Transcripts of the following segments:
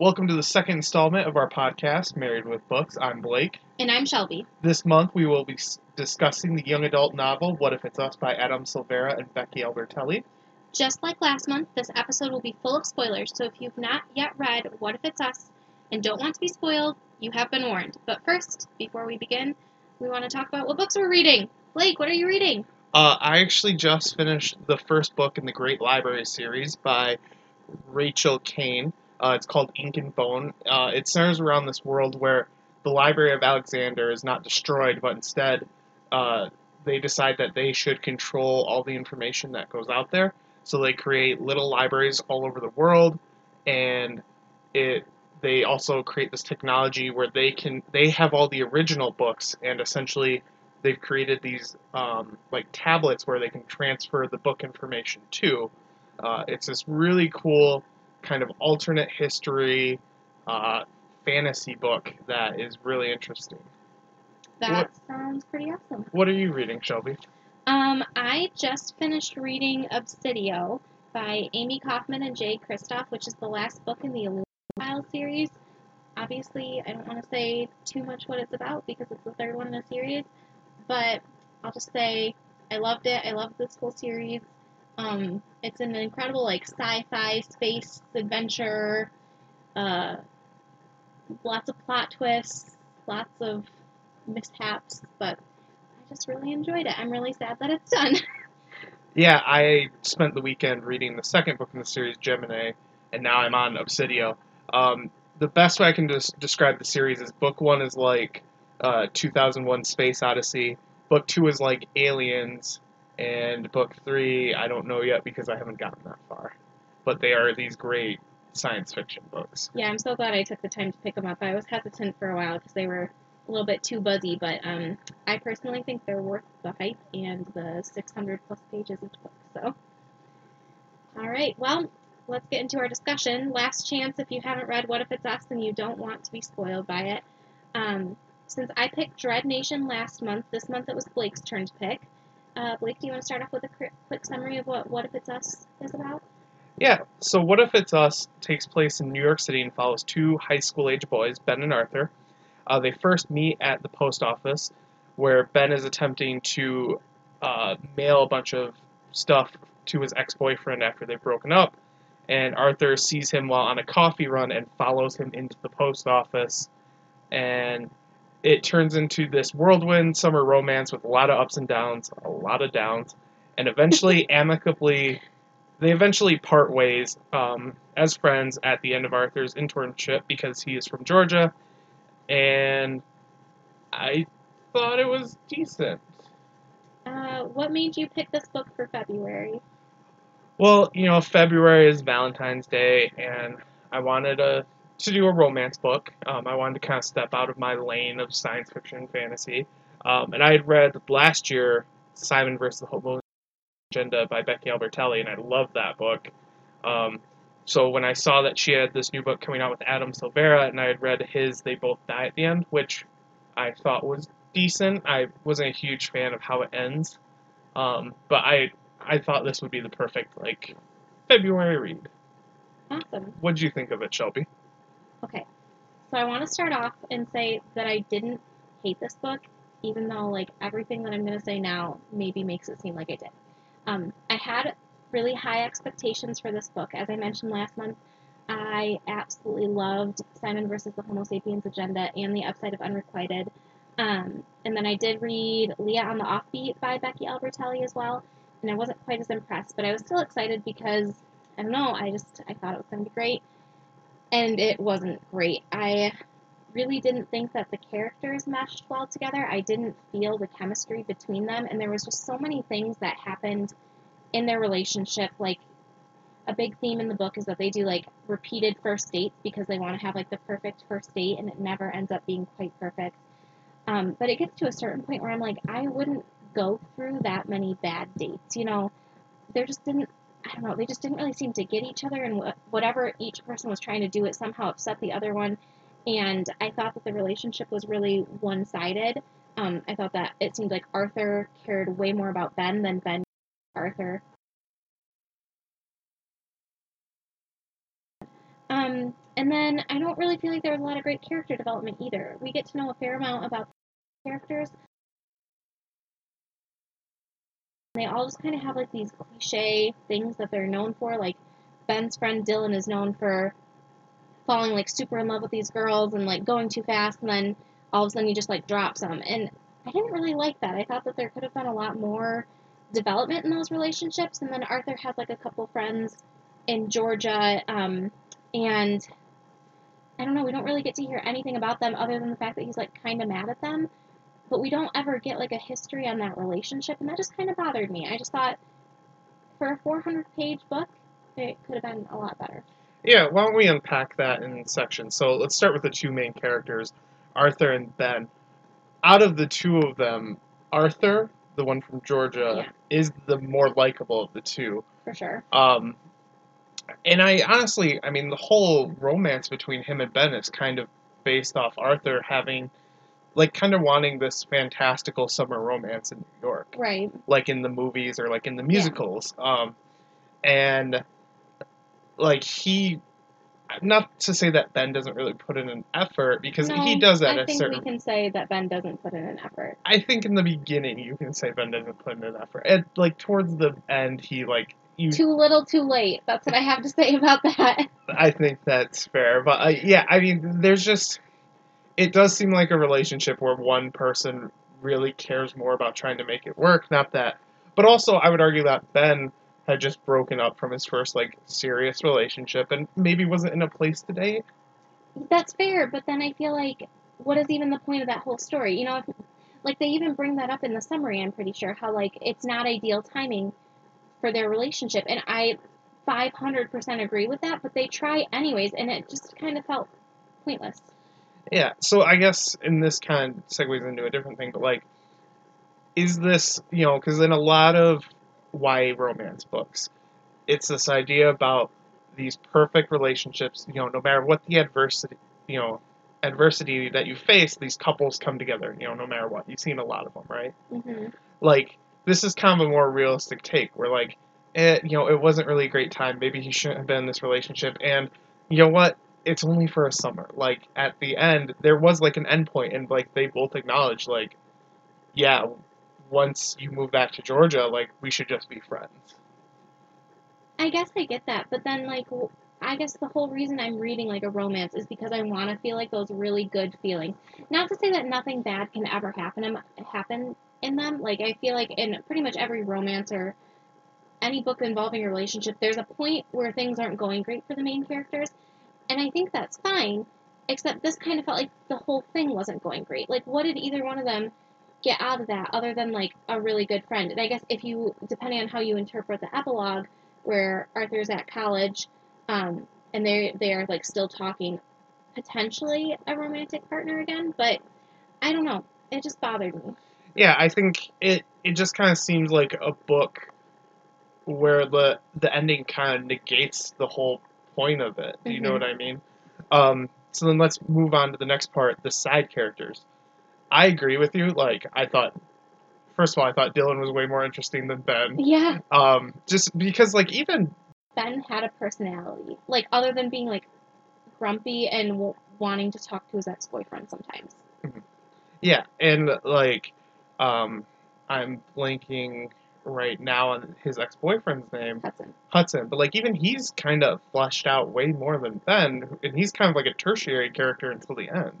Welcome to the second installment of our podcast, Married with Books. I'm Blake. And I'm Shelby. This month we will be discussing the young adult novel, What If It's Us, by Adam Silvera and Becky Albertalli. Just like last month, this episode will be full of spoilers, so if you've not yet read What If It's Us and don't want to be spoiled, you have been warned. But first, before we begin, we want to talk about what books we're reading. Blake, what are you reading? I actually just finished the first book in the Great Library series by Rachel Caine. It's called Ink and Bone. It centers around this world where the Library of Alexandria is not destroyed, but instead they decide that they should control all the information that goes out there. So they create little libraries all over the world, and they also create this technology where they have all the original books, and essentially they've created these like tablets where they can transfer the book information to. It's this really cool kind of alternate history fantasy book that is really interesting. Sounds pretty awesome. What are you reading, Shelby? I just finished reading Obsidio by Amie Kaufman and Jay Kristoff, which is the last book in the Illuminae series. Obviously, I don't want to say too much what it's about because it's the third one in the series, but I'll just say I loved it. I loved this whole series. It's an incredible, sci-fi, space, adventure, lots of plot twists, lots of mishaps, but I just really enjoyed it. I'm really sad that it's done. Yeah, I spent the weekend reading the second book in the series, Gemina, and now I'm on Obsidio. The best way I can describe the series is book one is 2001 Space Odyssey, book two is Aliens, and book three, I don't know yet because I haven't gotten that far. But they are these great science fiction books. Yeah, I'm so glad I took the time to pick them up. I was hesitant for a while because they were a little bit too buzzy, but I personally think they're worth the hype and the 600 plus pages each book. So, all right, well, let's get into our discussion. Last chance, if you haven't read What If It's Us and you don't want to be spoiled by it. Since I picked Dread Nation last month, this month it was Blake's turn to pick. Blake, do you want to start off with a quick summary of what What If It's Us is about? Yeah, so What If It's Us takes place in New York City and follows two high school-age boys, Ben and Arthur. They first meet at the post office, where Ben is attempting to mail a bunch of stuff to his ex-boyfriend after they've broken up, and Arthur sees him while on a coffee run and follows him into the post office, and it turns into this whirlwind summer romance with a lot of ups and downs, a lot of downs, and eventually, they part ways as friends at the end of Arthur's internship because he is from Georgia, and I thought it was decent. What made you pick this book for February? Well, February is Valentine's Day, and I wanted to do a romance book. I wanted to kind of step out of my lane of science fiction and fantasy. And I had read last year Simon vs. the Homo Agenda by Becky Albertalli, and I loved that book. So when I saw that she had this new book coming out with Adam Silvera, and I had read his They Both Die at the End, which I thought was decent. I wasn't a huge fan of how it ends. But I thought this would be the perfect, February read. Awesome. What did you think of it, Shelby? Okay, so I want to start off and say that I didn't hate this book, even though, everything that I'm going to say now maybe makes it seem like I did. I had really high expectations for this book. As I mentioned last month, I absolutely loved Simon vs. the Homo Sapiens Agenda and The Upside of Unrequited. And then I did read Leah on the Offbeat by Becky Albertalli as well, and I wasn't quite as impressed, but I was still excited because, I don't know, I thought it was going to be great. And it wasn't great. I really didn't think that the characters meshed well together. I didn't feel the chemistry between them, and there was just so many things that happened in their relationship. A big theme in the book is that they do, repeated first dates because they want to have, the perfect first date, and it never ends up being quite perfect. But it gets to a certain point where I'm like, I wouldn't go through that many bad dates, they just didn't really seem to get each other, and whatever each person was trying to do, it somehow upset the other one, and I thought that the relationship was really one-sided. I thought that it seemed like Arthur cared way more about Ben than Ben Arthur. And then I don't really feel like there was a lot of great character development either. We get to know a fair amount about characters. They all just kind of have like these cliche things that they're known for. Like Ben's friend Dylan is known for falling like super in love with these girls and like going too fast, and then all of a sudden he just like drops them. And I didn't really like that. I thought that there could have been a lot more development in those relationships. And then Arthur has like a couple friends in Georgia, and I don't know, we don't really get to hear anything about them other than the fact that he's like kind of mad at them. But we don't ever get like a history on that relationship, and that just kind of bothered me. I just thought for a 400-page book, it could have been a lot better. Yeah, why don't we unpack that in sections? So let's start with the two main characters, Arthur and Ben. Out of the two of them, Arthur, the one from Georgia, is the more likable of the two. For sure. And I honestly, I mean, the whole romance between him and Ben is kind of based off Arthur having, like, kind of wanting this fantastical summer romance in New York. Right. Like in the movies or like in the musicals. Yeah. And, like, he, not to say that Ben doesn't really put in an effort, because he does that at a certain... I think we can say that Ben doesn't put in an effort. I think in the beginning you can say Ben doesn't put in an effort. And, like, towards the end he, like... Too little, too late. That's what I have to say about that. I think that's fair. But, yeah, I mean, there's just... It does seem like a relationship where one person really cares more about trying to make it work, not that... But also, I would argue that Ben had just broken up from his first, like, serious relationship and maybe wasn't in a place to date. That's fair, but then I feel like, what is even the point of that whole story? You know, if, like, they even bring that up in the summary, I'm pretty sure, how, like, it's not ideal timing for their relationship, and I 500% agree with that, but they try anyways, and it just kind of felt pointless. Yeah, so I guess, and this kind of segues into a different thing, but, like, is this, you know, because in a lot of YA romance books, it's this idea about these perfect relationships, you know, no matter what the adversity, you know, adversity that you face, these couples come together, you know, no matter what. You've seen a lot of them, right? Mm-hmm. Like, this is kind of a more realistic take where, like, you know, it wasn't really a great time. Maybe he shouldn't have been in this relationship. And you know what? It's only for a summer. Like, at the end, there was, like, an end point. And, like, they both acknowledged, like, yeah, once you move back to Georgia, like, we should just be friends. I guess I get that. But then, like, I guess the whole reason I'm reading, like, a romance is because I want to feel, like, those really good feelings. Not to say that nothing bad can ever happen in them. Like, I feel like in pretty much every romance or any book involving a relationship, there's a point where things aren't going great for the main characters, and I think that's fine, except this kind of felt like the whole thing wasn't going great. Like, what did either one of them get out of that other than, like, a really good friend? And I guess if you, depending on how you interpret the epilogue, where Arthur's at college, and they are, like, still talking, potentially a romantic partner again, but I don't know. It just bothered me. Yeah, I think it just kind of seems like a book where the ending kind of negates the whole point of it. Do you know what I mean? So then let's move on to the next part, the side characters. I agree with you. Like, I thought, first of all, I thought Dylan was way more interesting than Ben. Yeah. Just because, like, even... Ben had a personality. Like, other than being, like, grumpy and wanting to talk to his ex-boyfriend sometimes. Mm-hmm. Yeah, and, like... I'm blanking right now on his ex-boyfriend's name. Hudson. But, like, even he's kind of fleshed out way more than Ben, and he's kind of like a tertiary character until the end.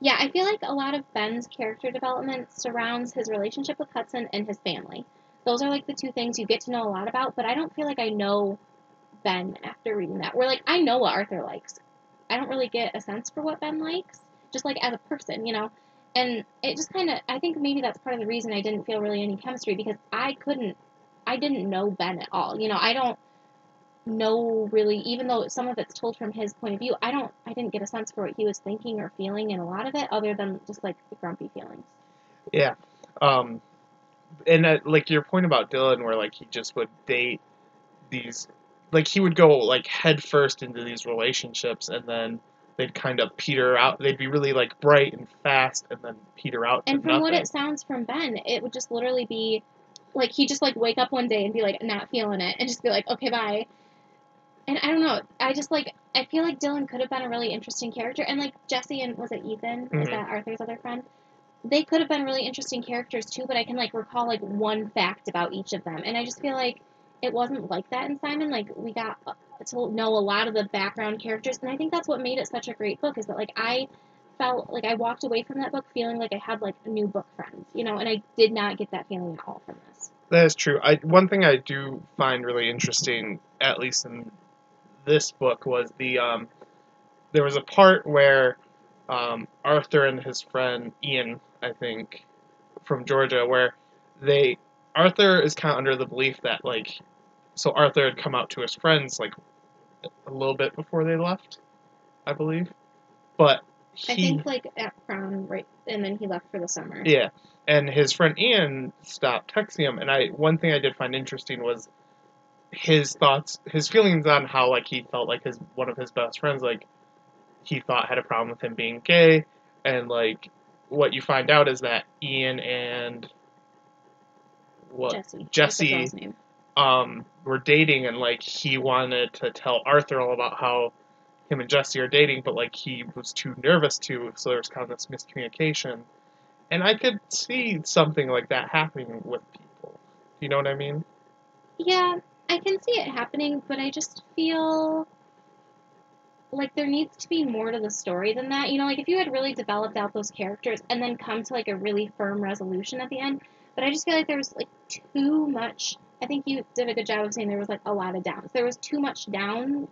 Yeah, I feel like a lot of Ben's character development surrounds his relationship with Hudson and his family. Those are, like, the two things you get to know a lot about, but I don't feel like I know Ben after reading that. Where, like, I know what Arthur likes. I don't really get a sense for what Ben likes, just, like, as a person, you know? And it just kind of, I think maybe that's part of the reason I didn't feel really any chemistry, because I didn't know Ben at all. You know, I don't know really, even though some of it's told from his point of view, I didn't get a sense for what he was thinking or feeling in a lot of it, other than just, like, the grumpy feelings. Yeah. And, like, your point about Dylan, where, like, he just would date these, like, he would go, like, head first into these relationships, and then they'd kind of peter out. They'd be really, like, bright and fast and then peter out to nothing. And from what it sounds from Ben, it would just literally be, like, he'd just, like, wake up one day and be, like, not feeling it and just be like, okay, bye. And I don't know. I just, like, I feel like Dylan could have been a really interesting character. And, like, Jesse and, was it Ethan? Mm-hmm. Is that Arthur's other friend? They could have been really interesting characters, too, but I can, like, recall, like, one fact about each of them. And I just feel like it wasn't like that in Simon. Like, we got to know a lot of the background characters. And I think that's what made it such a great book, is that, like, I felt like I walked away from that book feeling like I had, like, new book friends, you know? And I did not get that feeling at all from this. That is true. One thing I do find really interesting, at least in this book, was the there was a part where Arthur and his friend Ian, I think, from Georgia, where Arthur is kind of under the belief that, like, so Arthur had come out to his friends, like, a little bit before they left, I believe, but I think, like, at prom, right, and then he left for the summer. Yeah, and his friend Ian stopped texting him, and one thing I did find interesting was his thoughts, his feelings on how, like, he felt like one of his best friends, like, he thought had a problem with him being gay, and, like, what you find out is that Ian and Jesse were dating, and, like, he wanted to tell Arthur all about how him and Jesse are dating, but, like, he was too nervous to, so there was kind of this miscommunication. And I could see something like that happening with people. You know what I mean? Yeah, I can see it happening, but I just feel like there needs to be more to the story than that. You know, like, if you had really developed out those characters and then come to, like, a really firm resolution at the end. But I just feel like there was, like, too much. I think you did a good job of saying there was, like, a lot of downs. There was too much downsides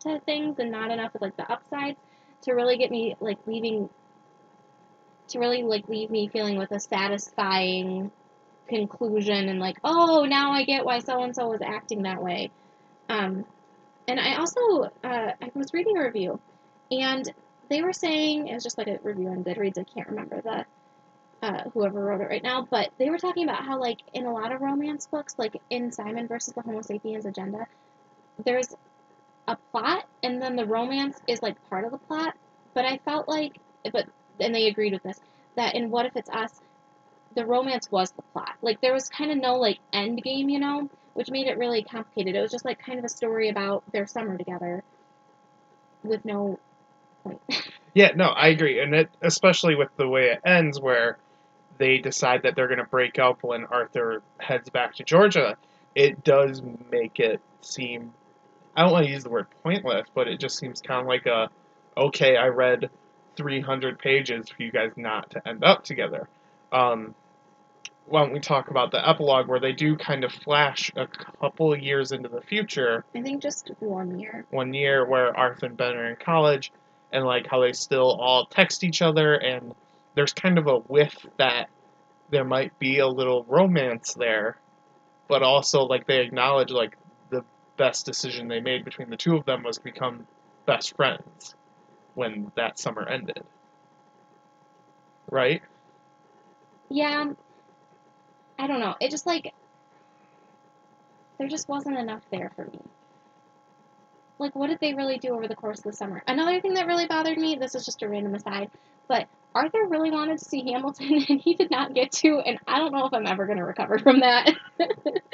to things and not enough of, like, the upsides to really get me, like, leave me feeling with a satisfying conclusion and, like, oh, now I get why so-and-so was acting that way. And I also, I was reading a review, and they were saying, it was just, like, a review on Goodreads, I can't remember whoever wrote it right now, but they were talking about how, like, in a lot of romance books, like, in Simon vs. the Homo Sapiens Agenda, there's a plot, and then the romance is, like, part of the plot, but I felt like, and they agreed with this, that in What If It's Us, the romance was the plot. Like, there was kind of no, like, end game, you know, which made it really complicated. It was just, like, kind of a story about their summer together with no point. Yeah, no, I agree. And it, especially with the way it ends, where they decide that they're going to break up when Arthur heads back to Georgia, it does make it seem, I don't want to use the word pointless, but it just seems kind of like okay, I read 300 pages for you guys not to end up together. Why don't we talk about the epilogue, where they do kind of flash a couple years into the future. I think just 1 year. 1 year, where Arthur and Ben are in college, and, like, how they still all text each other, and there's kind of a whiff that there might be a little romance there, but also, like, they acknowledge, like, the best decision they made between the two of them was to become best friends when that summer ended. Right? Yeah, I don't know. It just, like, there just wasn't enough there for me. Like, what did they really do over the course of the summer? Another thing that really bothered me, this is just a random aside, but Arthur really wanted to see Hamilton, and he did not get to, and I don't know if I'm ever going to recover from that.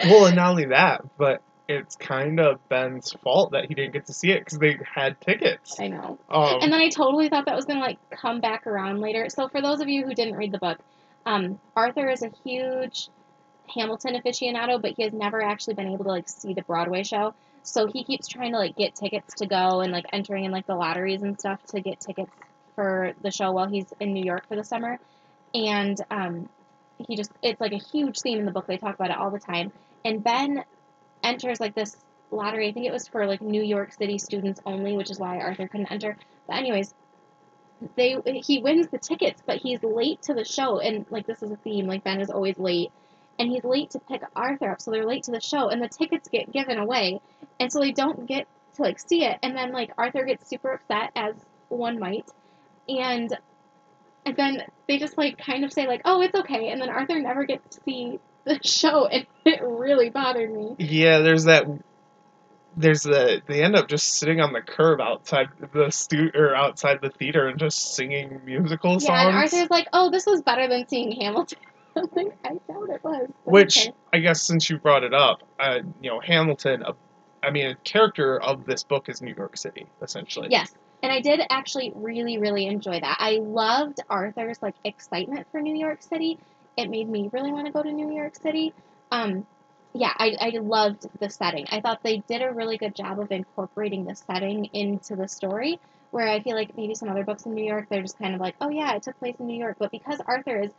Well, and not only that, but it's kind of Ben's fault that he didn't get to see it, because they had tickets. I know. And then I totally thought that was going to, like, come back around later. So for those of you who didn't read the book, Arthur is a huge Hamilton aficionado, but he has never actually been able to, like, see the Broadway show. So he keeps trying to, like, get tickets to go and, like, entering in, like, the lotteries and stuff to get tickets for the show while he's in New York for the summer. And he just, it's, like, a huge theme in the book. They talk about it all the time. And Ben enters, like, this lottery. I think it was for, like, New York City students only, which is why Arthur couldn't enter. But anyways, he wins the tickets, but he's late to the show. And, like, this is a theme. Like, Ben is always late. And he's late to pick Arthur up, so they're late to the show, and the tickets get given away, and so they don't get to, like, see it, and then, like, Arthur gets super upset, as one might, and then they just, like, kind of say, like, oh, it's okay, and then Arthur never gets to see the show, and it really bothered me. Yeah, they end up just sitting on the curb outside the outside the theater and just singing musical songs. Yeah, and Arthur's like, oh, this was better than seeing Hamilton. I doubt it was. Which, okay. I guess since you brought it up, Hamilton, I mean, a character of this book is New York City, essentially. Yes. And I did actually really, really enjoy that. I loved Arthur's, like, excitement for New York City. It made me really want to go to New York City. Yeah, I loved the setting. I thought they did a really good job of incorporating the setting into the story, where I feel like maybe some other books in New York, they're just kind of like, oh, yeah, it took place in New York. But because Arthur is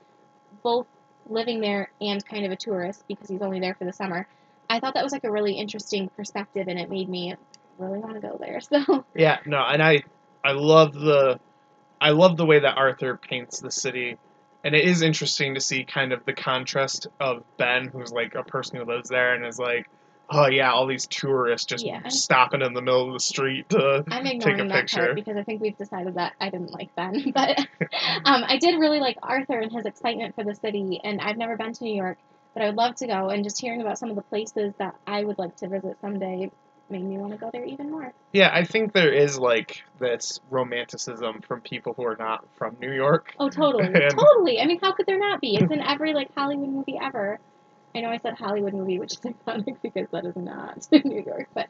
both living there and kind of a tourist because he's only there for the summer, I thought that was, like, a really interesting perspective, and it made me really want to go there. So yeah, no, and I love the way that Arthur paints the city. And it is interesting to see kind of the contrast of Ben, who's, like, a person who lives there and is like, oh, yeah, all these tourists just stopping in the middle of the street to take a picture. I'm ignoring that part because I think we've decided that I didn't like Ben. But I did really like Arthur and his excitement for the city, and I've never been to New York, but I would love to go, and just hearing about some of the places that I would like to visit someday made me want to go there even more. Yeah, I think there is, like, this romanticism from people who are not from New York. Oh, totally. Totally. I mean, how could there not be? It's in every, like, Hollywood movie ever. I know I said Hollywood movie, which is ironic because that is not New York. But,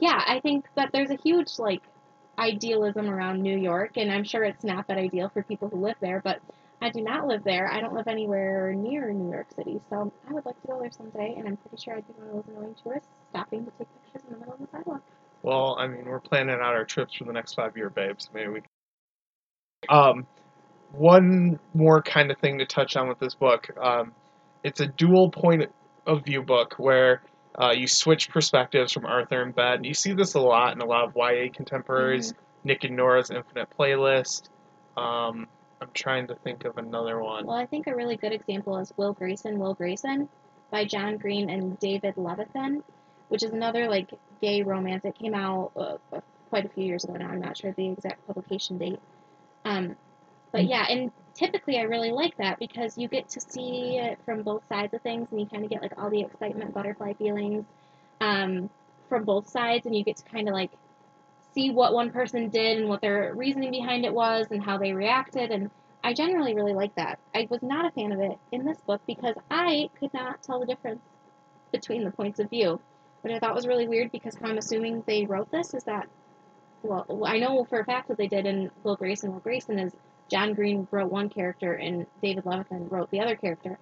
yeah, I think that there's a huge, like, idealism around New York, and I'm sure it's not that ideal for people who live there, but I do not live there. I don't live anywhere near New York City, so I would like to go there someday, and I'm pretty sure I'd be one of those annoying tourists stopping to take pictures in the middle of the sidewalk. Well, I mean, we're planning out our trips for the next 5 years, babe, so maybe we can. One more kind of thing to touch on with this book. It's a dual point of view book where you switch perspectives from Arthur and Ben. You see this a lot in a lot of YA contemporaries. Mm-hmm. Nick and Nora's Infinite Playlist. I'm trying to think of another one. Well, I think a really good example is Will Grayson by John Green and David Levithan, which is another, like, gay romance. It came out quite a few years ago now. I'm not sure the exact publication date. But yeah, and typically I really like that because you get to see it from both sides of things, and you kind of get, like, all the excitement, butterfly feelings from both sides, and you get to kind of, like, see what one person did and what their reasoning behind it was and how they reacted, and I generally really like that. I was not a fan of it in this book because I could not tell the difference between the points of view, which I thought was really weird because I'm assuming they wrote this is that, well, I know for a fact that they did in Will Grayson. Will Grayson is John Green wrote one character and David Levithan wrote the other character.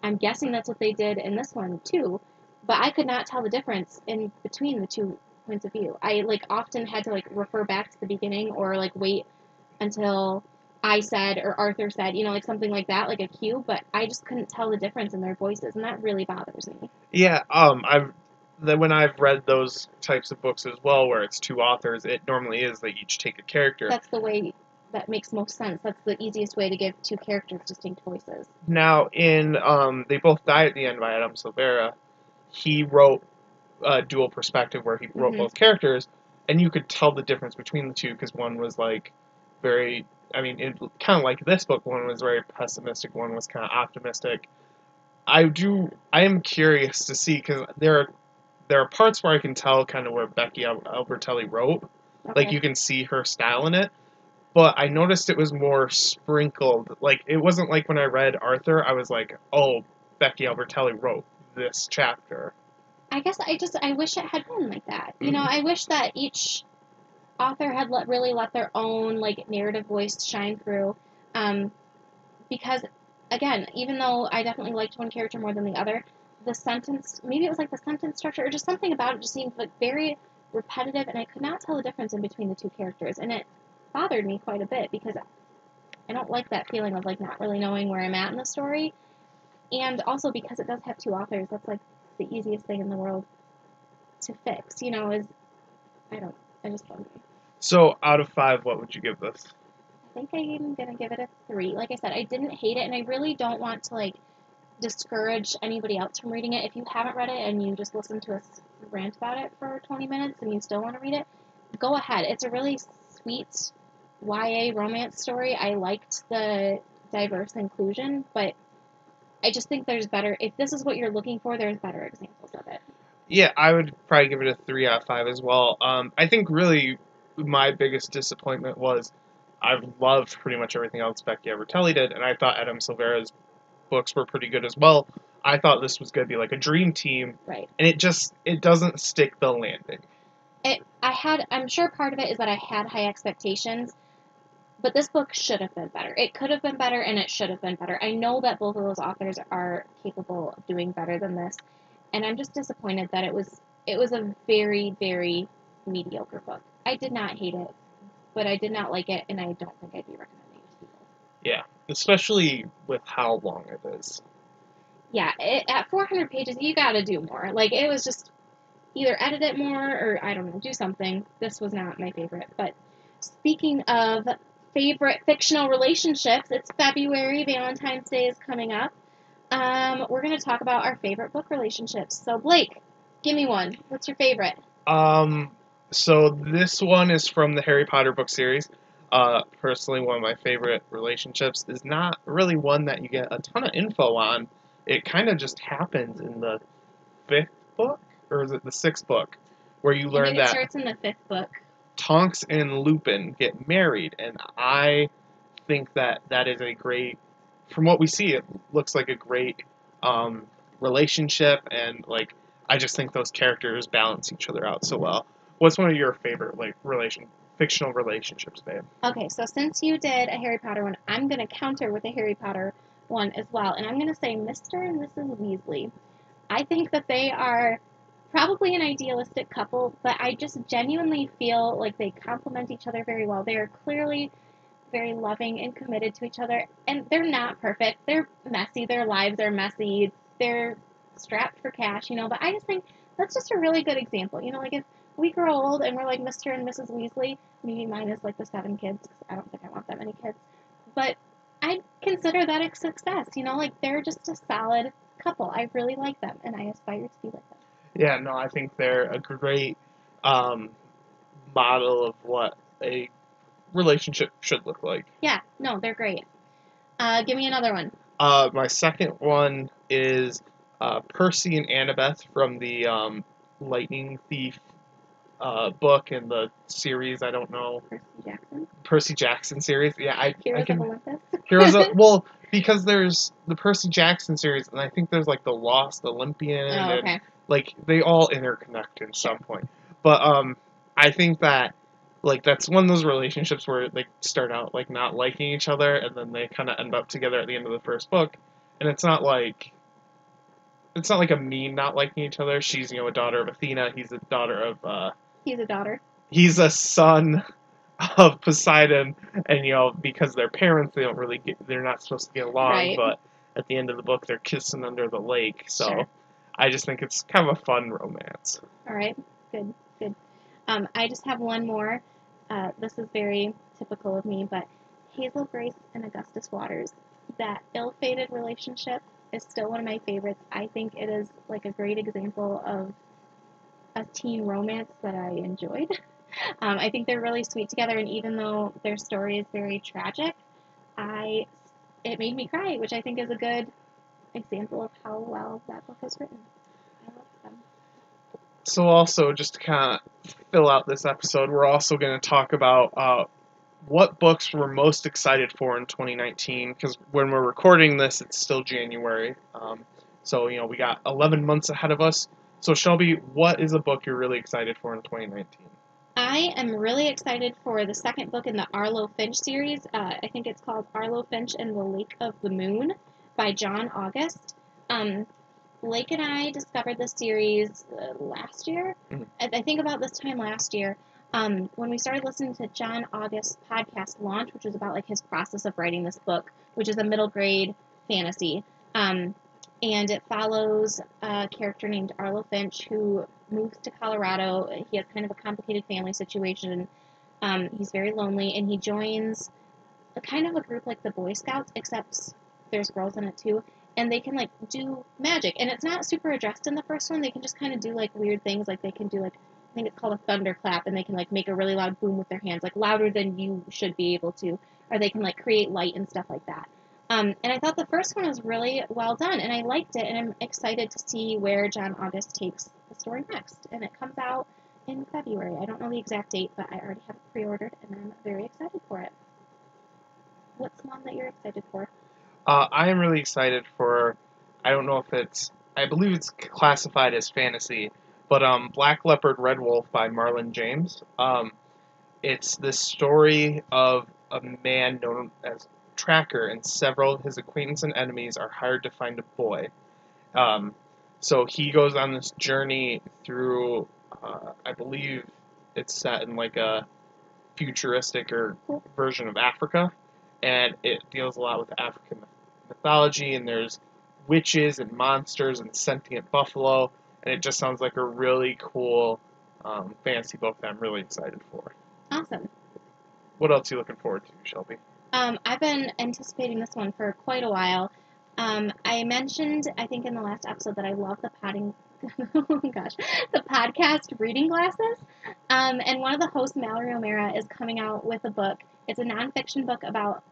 I'm guessing that's what they did in this one too, but I could not tell the difference in between the two points of view. I, like, often had to, like, refer back to the beginning or, like, wait until I said or Arthur said, you know, like, something like that, like a cue, but I just couldn't tell the difference in their voices, and that really bothers me. Yeah, when I've read those types of books as well, where it's two authors, it normally is they each take a character. That's the way that makes most sense. That's the easiest way to give two characters distinct voices. Now, in They Both Die at the End by Adam Silvera, he wrote a dual perspective where he wrote both characters, and you could tell the difference between the two because one was, like, very, I mean, kind of like this book, one was very pessimistic, one was kind of optimistic. I am curious to see because there are parts where I can tell kind of where Becky Albertalli wrote. Okay. Like, you can see her style in it, but I noticed it was more sprinkled. Like, it wasn't like when I read Arthur, I was like, oh, Becky Albertalli wrote this chapter. I guess I wish it had been like that. You know, I wish that each author had really let their own, like, narrative voice shine through. Because, again, even though I definitely liked one character more than the other, the sentence structure or just something about it just seemed, like, very repetitive, and I could not tell the difference in between the two characters. And it bothered me quite a bit because I don't like that feeling of, like, not really knowing where I'm at in the story. And also because it does have two authors, that's, like, the easiest thing in the world to fix, you know, I just don't know. So, out of 5, what would you give this? I think I'm going to give it a 3. Like I said, I didn't hate it, and I really don't want to, like, discourage anybody else from reading it. If you haven't read it and you just listened to us rant about it for 20 minutes and you still want to read it, go ahead. It's a really sweet YA romance story. I liked the diverse inclusion, but I just think there's better. If this is what you're looking for, there's better examples of it. Yeah, I would probably give it a 3 out of 5 as well. I think really my biggest disappointment was I've loved pretty much everything else Becky Albertalli did, and I thought Adam Silvera's books were pretty good as well. I thought this was going to be like a dream team. Right. And it doesn't stick the landing. I'm sure part of it is that I had high expectations, but this book should have been better. It could have been better, and it should have been better. I know that both of those authors are capable of doing better than this, and I'm just disappointed that it was a very, very mediocre book. I did not hate it, but I did not like it, and I don't think I'd be recommending it to people. Yeah, especially with how long it is. Yeah, at 400 pages, you gotta do more. Like, it was just... Either edit it more, or, I don't know, do something. This was not my favorite. But speaking of favorite fictional relationships, it's February. Valentine's Day is coming up. We're going to talk about our favorite book relationships. So, Blake, give me one. What's your favorite? So this one is from the Harry Potter book series. Personally, one of my favorite relationships is not really one that you get a ton of info on. It kind of just happens in the fifth book. Or is it the sixth book, where you learn that... It starts in the fifth book. Tonks and Lupin get married, and I think that is a great... From what we see, it looks like a great relationship, and like I just think those characters balance each other out so well. What's one of your favorite fictional relationships, babe? Okay, so since you did a Harry Potter one, I'm going to counter with a Harry Potter one as well, and I'm going to say Mr. and Mrs. Weasley. I think that they are... probably an idealistic couple, but I just genuinely feel like they complement each other very well. They are clearly very loving and committed to each other, and they're not perfect. They're messy. Their lives are messy. They're strapped for cash, but I just think that's just a really good example. If we grow old and we're like Mr. and Mrs. Weasley, maybe mine is like the 7 kids, because I don't think I want that many kids, but I consider that a success. They're just a solid couple. I really like them, and I aspire to be like them. Yeah, no, I think they're a great model of what a relationship should look like. Yeah, no, they're great. Give me another one. My second one is Percy and Annabeth from the Lightning Thief book and the series, I don't know. Percy Jackson series. Yeah, Heroes of Olympus? Well, because there's the Percy Jackson series, and I think there's like the Lost Olympian. Oh, okay. Like, they all interconnect in some point. But I think that, like, that's one of those relationships where they start out, like, not liking each other, and then they kind of end up together at the end of the first book. And it's not like a mean not liking each other. She's, a daughter of Athena. He's a daughter of... He's a son of Poseidon. And, because they're parents, they're not supposed to get along. Right. But at the end of the book, they're kissing under the lake. So... Sure. I just think it's kind of a fun romance. All right. Good. I just have one more. This is very typical of me, but Hazel Grace and Augustus Waters, that ill-fated relationship is still one of my favorites. I think it is like a great example of a teen romance that I enjoyed. I think they're really sweet together, and even though their story is very tragic, it made me cry, which I think is a good example of how well that book is written. I love them. So also, just to kind of fill out this episode, we're also going to talk about what books we're most excited for in 2019, because when we're recording this, it's still January. So we got 11 months ahead of us. So Shelby, what is a book you're really excited for in 2019? I am really excited for the second book in the Arlo Finch series. I think it's called Arlo Finch and the Lake of the Moon, by John August. Blake and I discovered this series last year. Mm-hmm. I think about this time last year, when we started listening to John August's podcast Launch, which was about like his process of writing this book, which is a middle grade fantasy. And it follows a character named Arlo Finch who moves to Colorado. He has kind of a complicated family situation. He's very lonely, and he joins a kind of a group like the Boy Scouts, except there's girls in it too, and they can like do magic, and it's not super addressed in the first one. They can just kind of do like weird things, like they can do like, I think it's called a thunderclap, and they can like make a really loud boom with their hands, like louder than you should be able to, or they can like create light and stuff like that. And I thought the first one was really well done, and I liked it, and I'm excited to see where John August takes the story next, and it comes out in February. I don't know the exact date, but I already have it pre-ordered, and I'm very excited for it. What's one that you're excited for? I am really excited for, I don't know if it's... I believe it's classified as fantasy, but Black Leopard, Red Wolf by Marlon James. It's the story of a man known as Tracker, and several of his acquaintances and enemies are hired to find a boy. So he goes on this journey through, I believe it's set in like a futuristic or version of Africa, and it deals a lot with African mythology, and there's witches and monsters and sentient buffalo, and it just sounds like a really cool fantasy book that I'm really excited for. Awesome. What else are you looking forward to, Shelby? I've been anticipating this one for quite a while. I mentioned, I think in the last episode, that I love the podcast reading glasses. And one of the hosts, Mallory O'Meara, is coming out with a book. It's a nonfiction book about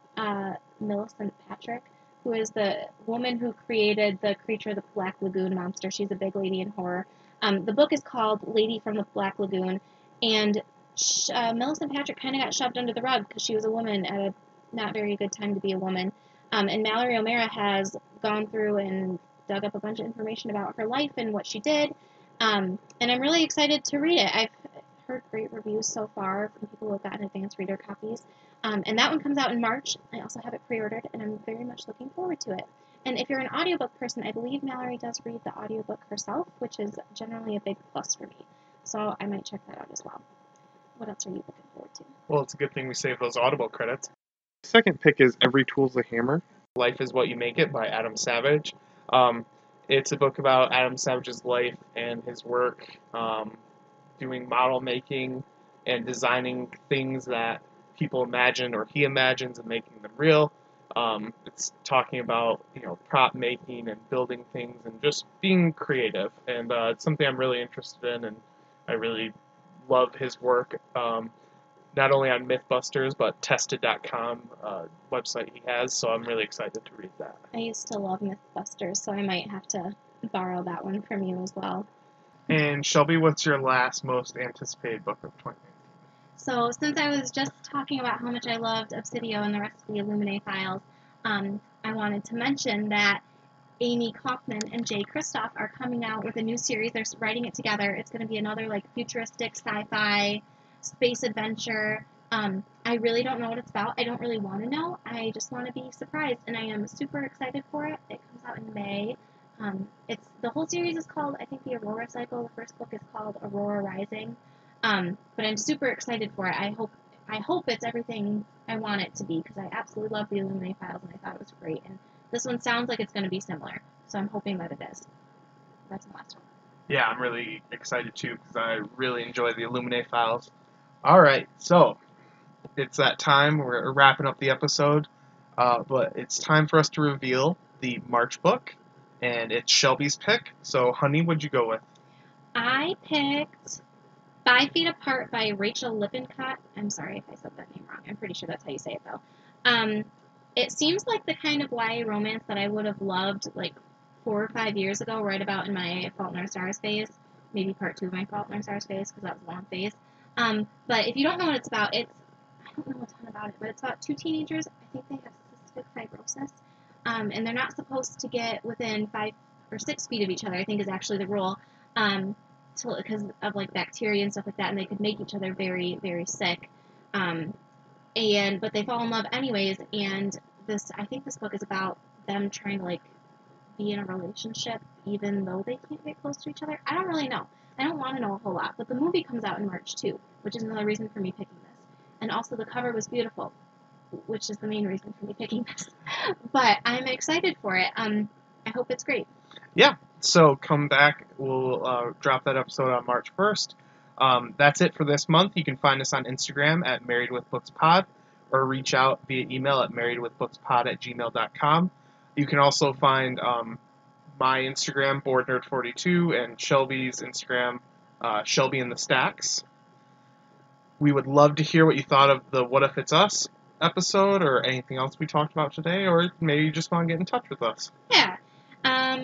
Millicent Patrick, who is the woman who created the creature, the Black Lagoon monster. She's a big lady in horror. The book is called Lady from the Black Lagoon, and Millicent Patrick kind of got shoved under the rug because she was a woman at a not very good time to be a woman. And Mallory O'Meara has gone through and dug up a bunch of information about her life and what she did. And I'm really excited to read it. I've heard great reviews so far from people who have gotten advanced reader copies. And that one comes out in March. I also have it pre-ordered, and I'm very much looking forward to it. And if you're an audiobook person, I believe Mallory does read the audiobook herself, which is generally a big plus for me. So I might check that out as well. What else are you looking forward to? Well, it's a good thing we saved those Audible credits. Second pick is Every Tool's a Hammer. Life is What You Make It by Adam Savage. It's a book about Adam Savage's life and his work doing model making and designing things that people imagine or he imagines and making them real. It's talking about, prop making and building things and just being creative. And it's something I'm really interested in, and I really love his work. Not only on Mythbusters, but Tested.com website he has, so I'm really excited to read that. I used to love Mythbusters, so I might have to borrow that one from you as well. And Shelby, what's your last most anticipated book of 2019? So since I was just talking about how much I loved Obsidio and the rest of the Illuminae files, I wanted to mention that Amie Kaufman and Jay Kristoff are coming out with a new series. They're writing it together. It's going to be another futuristic sci-fi space adventure. I really don't know what it's about. I don't really want to know. I just want to be surprised, and I am super excited for it. It comes out in May. It's the whole series is called, I think, The Aurora Cycle. The first book is called Aurora Rising. But I'm super excited for it. I hope it's everything I want it to be, because I absolutely love the Illuminae files, and I thought it was great. And this one sounds like it's going to be similar, so I'm hoping that it is. That's the last one. Yeah, I'm really excited too, because I really enjoy the Illuminae files. All right, so it's that time. We're wrapping up the episode, but it's time for us to reveal the March book, and it's Shelby's pick. So, honey, what'd you go with? I picked 5 Feet Apart by Rachel Lippincott. I'm sorry if I said that name wrong. I'm pretty sure that's how you say it, though. It seems like the kind of YA romance that I would have loved, 4 or 5 years ago, right about in my Fault in Our Stars phase, maybe part two of my Fault in Our Stars phase, because that was a long phase. But if you don't know what it's about, I don't know a ton about it, but it's about two teenagers. I think they have cystic fibrosis, and they're not supposed to get within 5 or 6 feet of each other, I think is actually the rule, because of bacteria and stuff like that, and they could make each other very, very sick. But they fall in love anyways, and I think this book is about them trying to be in a relationship even though they can't get close to each other. I don't really know. I don't want to know a whole lot, but the movie comes out in March too, which is another reason for me picking this. And also the cover was beautiful, which is the main reason for me picking this. But I'm excited for it. I hope it's great. Yeah, so come back. We'll drop that episode on March 1st. That's it for this month. You can find us on Instagram at marriedwithbookspod, or reach out via email at marriedwithbookspod@gmail.com. You can also find my Instagram, BoardNerd42, and Shelby's Instagram, Shelby in the Stacks. We would love to hear what you thought of the What If It's Us episode, or anything else we talked about today, or maybe you just want to get in touch with us. Yeah.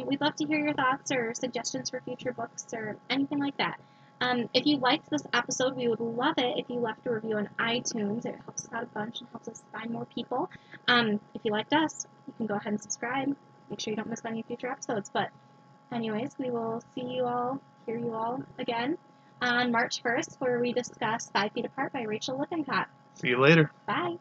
We'd love to hear your thoughts or suggestions for future books or anything like that. If you liked this episode, we would love it if you left a review on iTunes. It helps us out a bunch and helps us find more people. If you liked us, you can go ahead and subscribe. Make sure you don't miss any future episodes. But anyways, we will see you all, hear you all again on March 1st, where we discuss 5 Feet Apart by Rachel Lippincott. See you later. Bye.